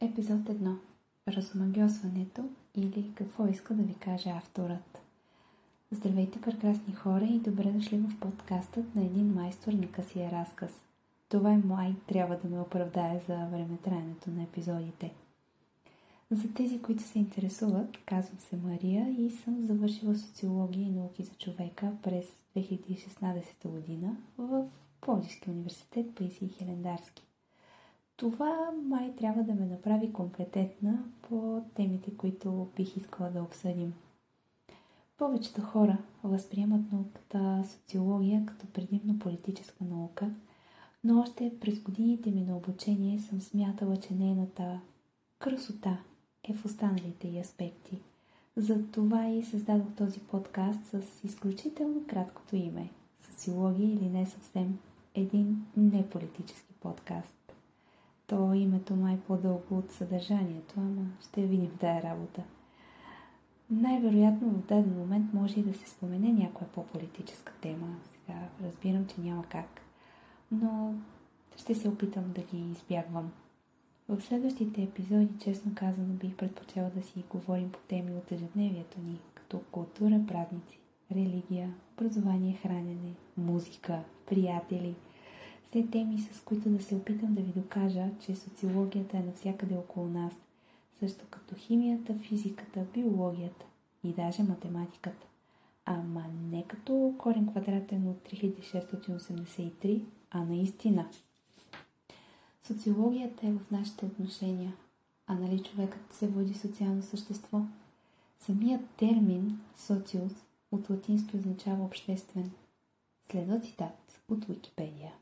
Епизод 1. Разомагьосването, или какво иска да ви каже авторът. Здравейте, прекрасни хора, и добре дошли в подкастът на един майстор на късия разказ. Това е май, трябва да ме оправдае за времетраенето на епизодите. За тези, които се интересуват, казвам се Мария и съм завършила социология и науки за човека през 2016 година в Пловдивския университет Паисий Хилендарски. Това май трябва да ме направи компетентна по темите, които бих искала да обсъдим. Повечето хора възприемат науката социология като предимно политическа наука, но още през годините ми на обучение съм смятала, че нейната красота е в останалите ѝ аспекти. Затова и създадох този подкаст с изключително краткото име – социология или не съвсем, един неполитически подкаст. То името май по-дълго от съдържанието, ама ще видим тая работа. Най-вероятно в даден момент може и да се спомене някоя по-политическа тема. Сега разбирам, че няма как, но ще се опитам да ги избягвам. В следващите епизоди, честно казано, бих предпочела да си говорим по теми от ежедневието ни, като култура, празници, религия, образование, хранене, музика, приятели. Те теми, с които да се опитам да ви докажа, че социологията е навсякъде около нас, също като химията, физиката, биологията и даже математиката. Ама не като корен квадратен от 3683, а наистина. Социологията е в нашите отношения, а нали човекът се води социално същество? Самият термин «социус» от латински означава обществен. Следва цитат от Уикипедия.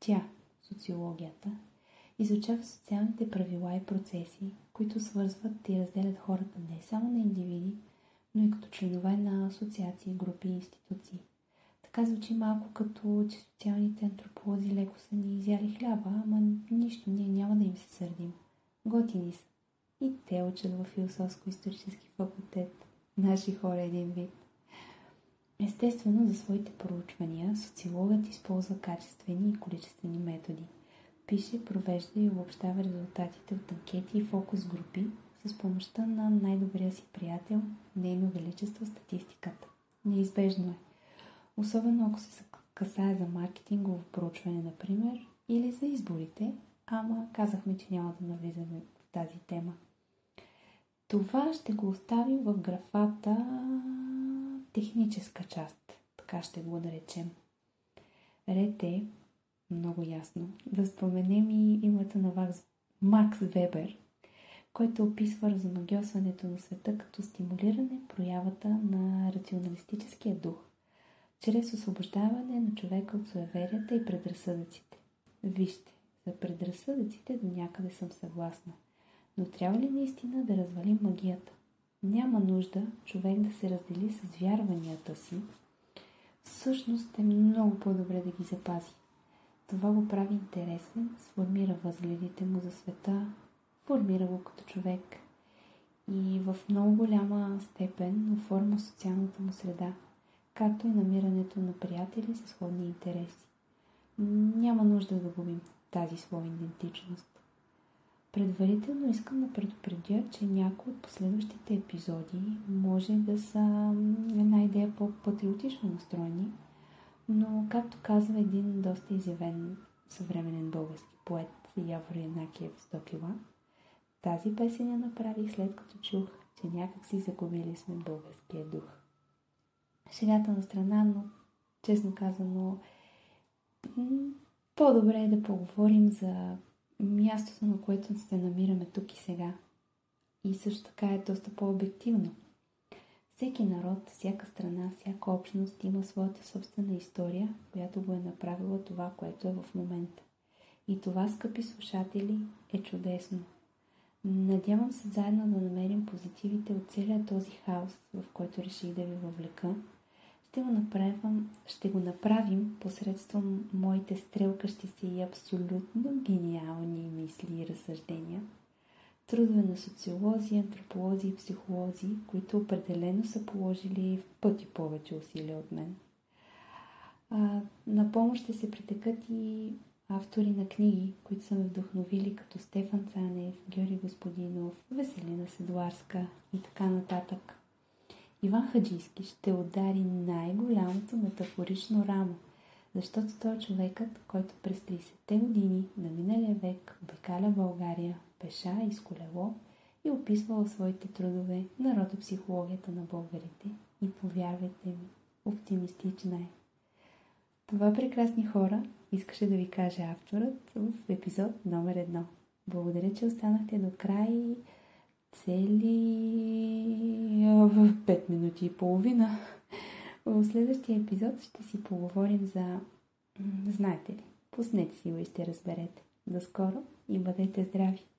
Тя, социологията, изучава социалните правила и процеси, които свързват и разделят хората не само на индивиди, но и като членове на асоциации, групи и институции. Така звучи малко като, че социалните антрополози леко са ни изяли хляба, ама нищо, ние няма да им се сърдим. Готини са. И те учат във философско-исторически факултет. Наши хора един вид. Естествено, за своите проучвания социологът използва качествени и количествени методи. Пише, провежда и обобщава резултатите от анкети и фокус групи с помощта на най-добрия си приятел, нейно величество статистиката. Неизбежно е. Особено ако се касае за маркетингово проучване, например, или за изборите, ама казахме, че няма да навлизаме в тази тема. Това ще го оставим в графата техническа част, така ще го наречем. Ред е, много ясно, да споменем и името на Макс Вебер, който описва разомагьосването на света като стимулиране проявата на рационалистическия дух, чрез освобождаване на човека от суеверията и предразсъдъците. Вижте, за предразсъдъците до някъде съм съгласна, но трябва ли наистина да развалим магията? Няма нужда човек да се раздели с вярванията си. Всъщност е много по-добре да ги запази. Това го прави интересен, сформира възгледите му за света, формира го като човек и в много голяма степен оформя социалната му среда, както и намирането на приятели с сходни интереси. Няма нужда да губим тази своя идентичност. Предварително искам да предупредя, че някои от последващите епизоди може да са една идея по-патриотично настроени, но както казва един доста изявен съвременен български поет Явор Янакиев в 100 кила, тази песен я направих след като чух, че някак си загубили сме българския дух. Шегата на страна, но честно казано, по-добре е да поговорим за мястото, на което се намираме тук и сега. И също така е доста по-обективно. Всеки народ, всяка страна, всяка общност има своята собствена история, която го е направила това, което е в момента. И това, скъпи слушатели, е чудесно. Надявам се заедно да намерим позитивите от целия този хаос, в който реших да ви въвлека. Ще го направим посредством моите стрелкащи се и абсолютно гениални мисли и разсъждения. Трудове на социолози, антрополози и психолози, които определено са положили в пъти повече усилия от мен. На помощ ще се притекат и автори на книги, които са ме вдъхновили, като Стефан Цанев, Георги Господинов, Веселина Седуарска и така нататък. Иван Хаджийски ще удари най-голямото метафорично рамо, защото той е човекът, който през 30-те години на миналия век обикаля България пеша и с колело и описвал своите трудове народопсихологията на българите. И повярвайте ми, оптимистична е. Това, прекрасни хора, искаше да ви каже авторът в епизод номер 1. Благодаря, че останахте до край. Цели 5 минути и половина. В следващия епизод ще си поговорим за... Знаете ли, пуснете си го и ще разберете. До скоро и бъдете здрави!